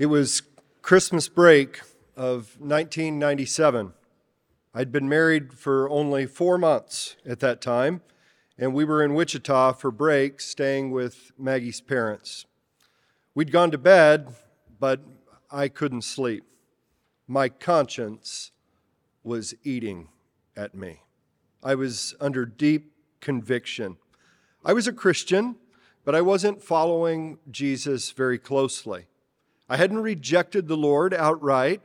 It was Christmas break of 1997. I'd been married for only 4 months at that time, and we were in Wichita for break, staying with Maggie's parents. We'd gone to bed, but I couldn't sleep. My conscience was eating at me. I was under deep conviction. I was a Christian, but I wasn't following Jesus very closely. I hadn't rejected the Lord outright,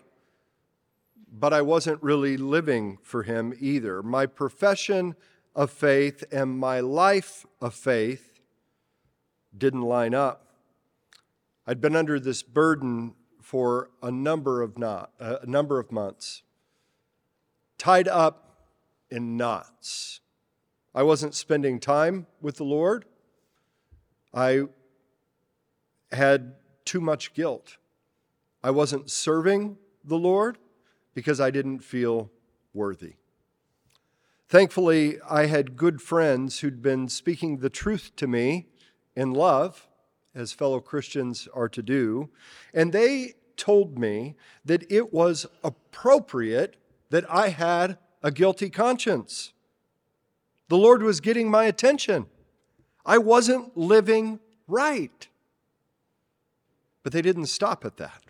but I wasn't really living for Him either. My profession of faith and my life of faith didn't line up. I'd been under this burden for a number of months, tied up in knots. I wasn't spending time with the Lord. I had too much guilt. I wasn't serving the Lord because I didn't feel worthy. Thankfully, I had good friends who'd been speaking the truth to me in love, as fellow Christians are to do, and they told me that it was appropriate that I had a guilty conscience. The Lord was getting my attention. I wasn't living right. But they didn't stop at that.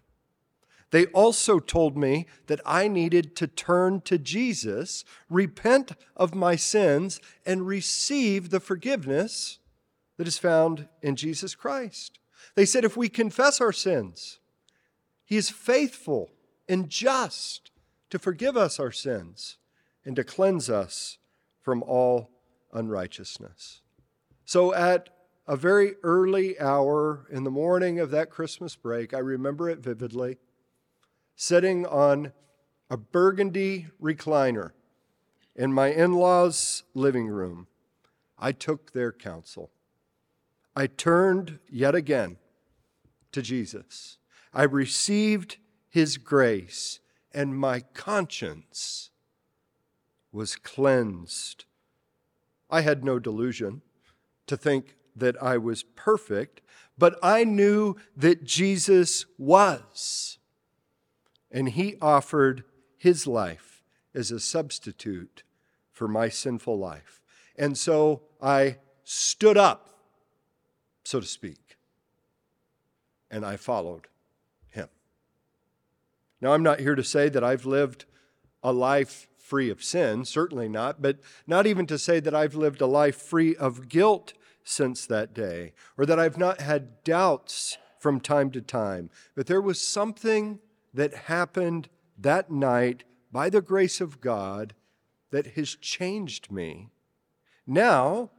They also told me that I needed to turn to Jesus, repent of my sins, and receive the forgiveness that is found in Jesus Christ. They said if we confess our sins, He is faithful and just to forgive us our sins and to cleanse us from all unrighteousness. So at a very early hour in the morning of that Christmas break, I remember it vividly, sitting on a burgundy recliner in my in-laws' living room, I took their counsel. I turned yet again to Jesus. I received His grace, and my conscience was cleansed. I had no delusion to think that I was perfect, but I knew that Jesus was. And He offered His life as a substitute for my sinful life. And so I stood up, so to speak, and I followed Him. Now, I'm not here to say that I've lived a life free of sin, certainly not, but not even to say that I've lived a life free of guilt since that day, or that I've not had doubts from time to time. But there was something that happened that night by the grace of God that has changed me. Now,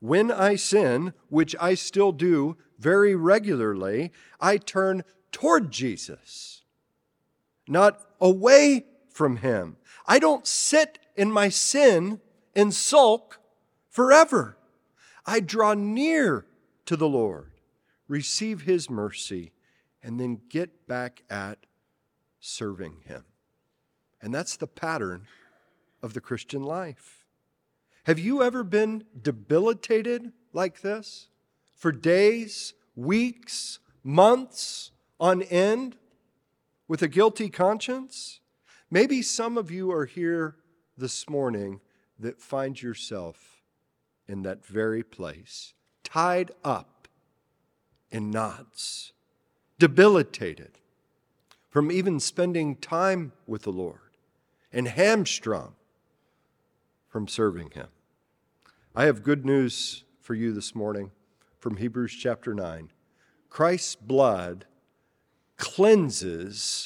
when I sin, which I still do very regularly, I turn toward Jesus, not away from Him. I don't sit in my sin and sulk forever. I draw near to the Lord, receive His mercy, and then get back at serving Him. And that's the pattern of the Christian life. Have you ever been debilitated like this for days, weeks, months on end with a guilty conscience? Maybe some of you are here this morning that find yourself in that very place, tied up in knots, debilitated from even spending time with the Lord, and hamstrung from serving Him. I have good news for you this morning from Hebrews chapter 9. Christ's blood cleans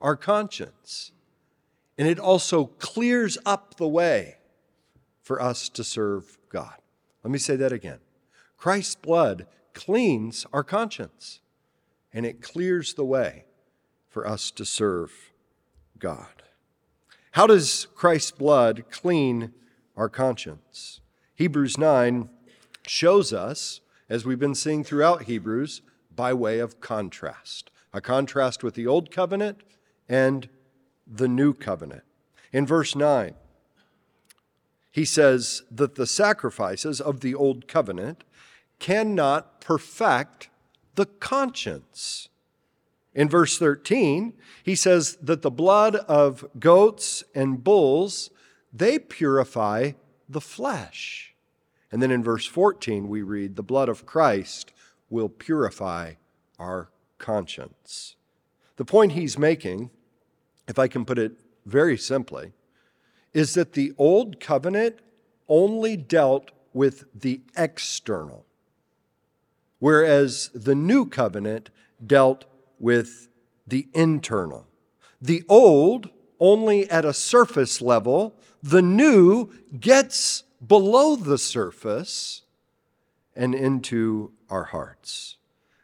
our conscience, and it also clears up the way for us to serve God. Let me say that again. Christ's blood cleans our conscience, and it clears the way for us to serve God. How does Christ's blood clean our conscience? Hebrews 9 shows us, as we've been seeing throughout Hebrews, by way of contrast, a contrast with the old covenant and the new covenant. In verse 9, he says that the sacrifices of the old covenant cannot perfect the conscience. In verse 13, he says that the blood of goats and bulls, they purify the flesh. And then in verse 14, we read, the blood of Christ will purify our conscience. The point he's making, if I can put it very simply, is that the old covenant only dealt with the external, whereas the new covenant dealt with the internal. The old only at a surface level, the new gets below the surface and into our hearts.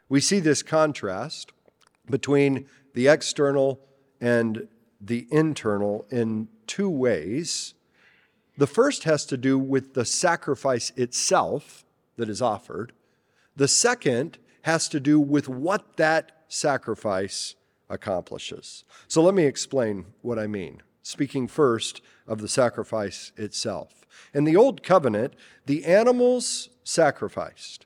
We see this contrast between the external and the internal in two ways. The first has to do with the sacrifice itself that is offered. The second has to do with what that sacrifice accomplishes. So let me explain what I mean, speaking first of the sacrifice itself. In the old covenant, the animals sacrificed,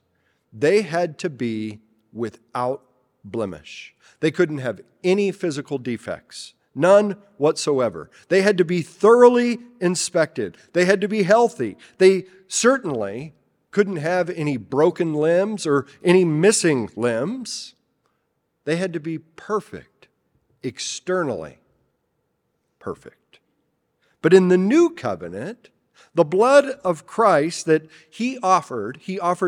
they had to be without blemish. They couldn't have any physical defects. None whatsoever. They had to be thoroughly inspected. They had to be healthy. They certainly couldn't have any broken limbs or any missing limbs. They had to be perfect, externally perfect. But in the new covenant, the blood of Christ that he offered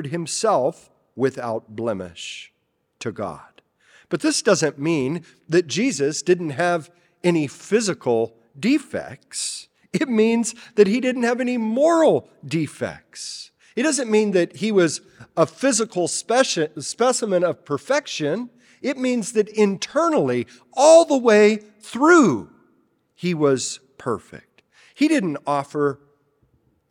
himself without blemish to God. But this doesn't mean that Jesus didn't have any physical defects. It means that he didn't have any moral defects. It doesn't mean that he was a physical specimen of perfection. It means that internally, all the way through, he was perfect. He didn't offer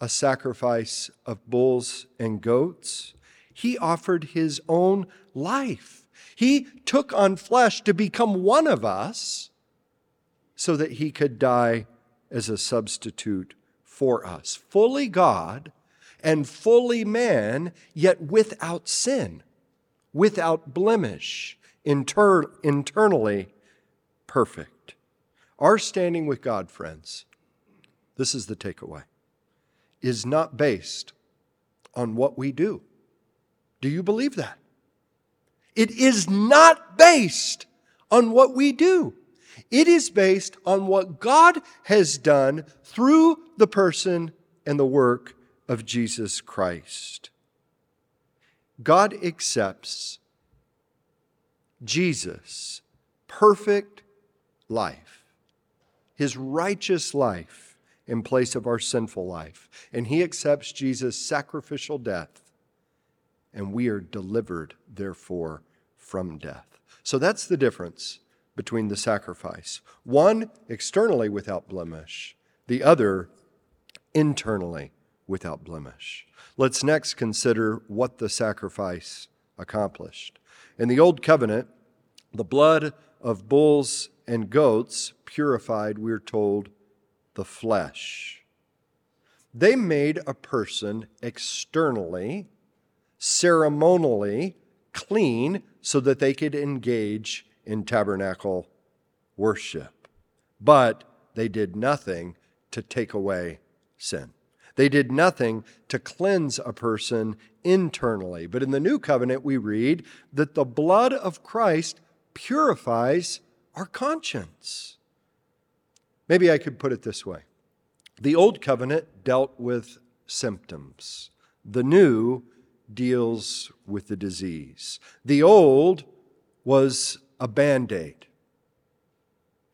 a sacrifice of bulls and goats. He offered his own life. He took on flesh to become one of us, so that he could die as a substitute for us. Fully God and fully man, yet without sin, without blemish, internally perfect. Our standing with God, friends, this is the takeaway, is not based on what we do. Do you believe that? It is not based on what we do. It is based on what God has done through the person and the work of Jesus Christ. God accepts Jesus' perfect life, his righteous life in place of our sinful life. And he accepts Jesus' sacrificial death, and we are delivered, therefore, from death. So that's the difference between the sacrifice. One externally without blemish, the other internally without blemish. Let's next consider what the sacrifice accomplished. In the old covenant, the blood of bulls and goats purified, we're told, the flesh. They made a person externally, ceremonially clean so that they could engage in tabernacle worship. But they did nothing to take away sin. They did nothing to cleanse a person internally. But in the new covenant, we read that the blood of Christ purifies our conscience. Maybe I could put it this way. The old covenant dealt with symptoms. The new deals with the disease. The old was a Band-Aid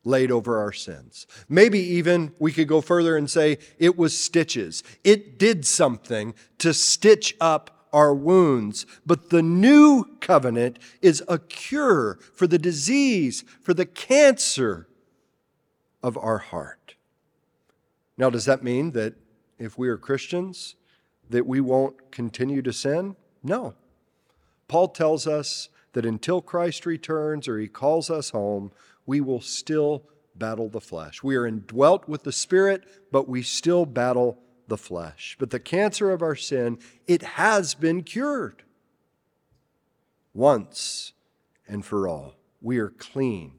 laid over our sins. Maybe even we could go further and say it was stitches. It did something to stitch up our wounds. But the new covenant is a cure for the disease, for the cancer of our heart. Now, does that mean that if we are Christians, that we won't continue to sin? No. Paul tells us that until Christ returns or he calls us home, we will still battle the flesh. We are indwelt with the Spirit, but we still battle the flesh. But the cancer of our sin, it has been cured. once and for all. We are clean.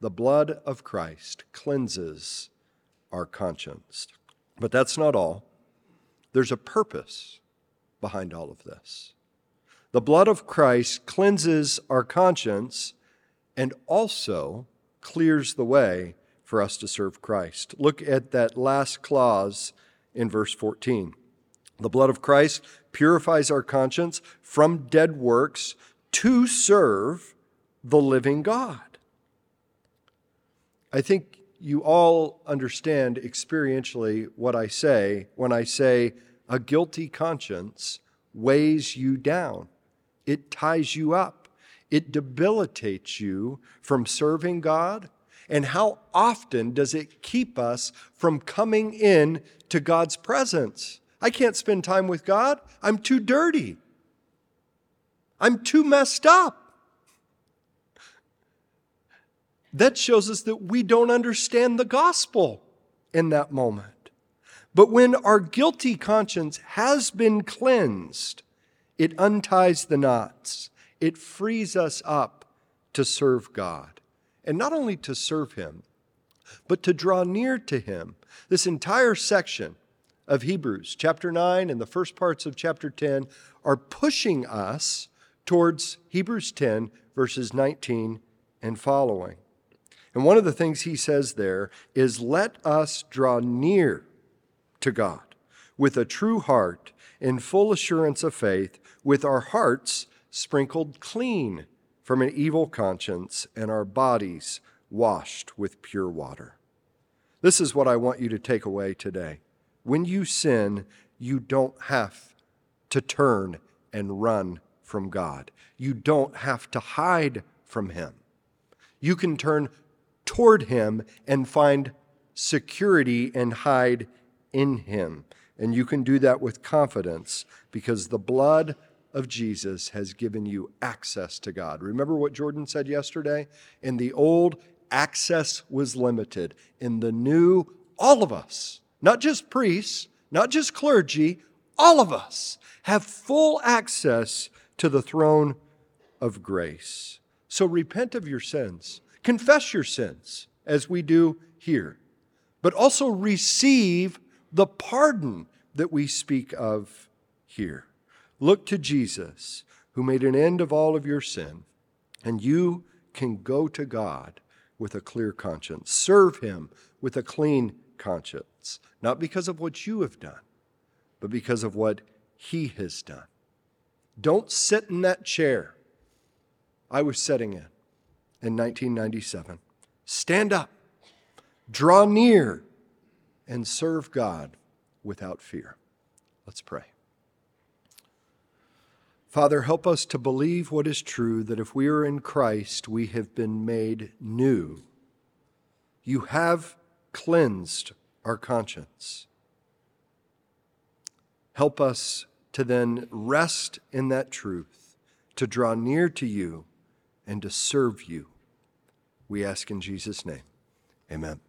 The blood of Christ cleanses our conscience. But that's not all. There's a purpose behind all of this. The blood of Christ cleanses our conscience and also clears the way for us to serve Christ. Look at that last clause in verse 14. The blood of Christ purifies our conscience from dead works to serve the living God. I think you all understand experientially what I say when I say a guilty conscience weighs you down. It ties you up. It debilitates you from serving God. And how often does it keep us from coming in to God's presence? I can't spend time with God. I'm too dirty. I'm too messed up. That shows us that we don't understand the gospel in that moment. But when our guilty conscience has been cleansed, it unties the knots. It frees us up to serve God. And not only to serve Him, but to draw near to Him. This entire section of Hebrews, chapter 9 and the first parts of chapter 10, are pushing us towards Hebrews 10, verses 19 and following. And one of the things he says there is, let us draw near to God with a true heart in full assurance of faith, with our hearts sprinkled clean from an evil conscience and our bodies washed with pure water. This is what I want you to take away today. When you sin, you don't have to turn and run from God. You don't have to hide from Him. You can turn toward Him and find security and hide in Him. And you can do that with confidence because the blood of Jesus has given you access to God. Remember what Jordan said yesterday? In the old, access was limited. In the new, all of us, not just priests, not just clergy, all of us have full access to the throne of grace. So repent of your sins. Confess your sins, as we do here, but also receive the pardon that we speak of here. Look to Jesus, who made an end of all of your sin, and you can go to God with a clear conscience. Serve Him with a clean conscience, not because of what you have done, but because of what He has done. Don't sit in that chair I was sitting in 1997. Stand up, draw near, and serve God without fear. Let's pray. Father, help us to believe what is true, that if we are in Christ, we have been made new. You have cleansed our conscience. Help us to then rest in that truth, to draw near to You and to serve You. We ask in Jesus' name. Amen.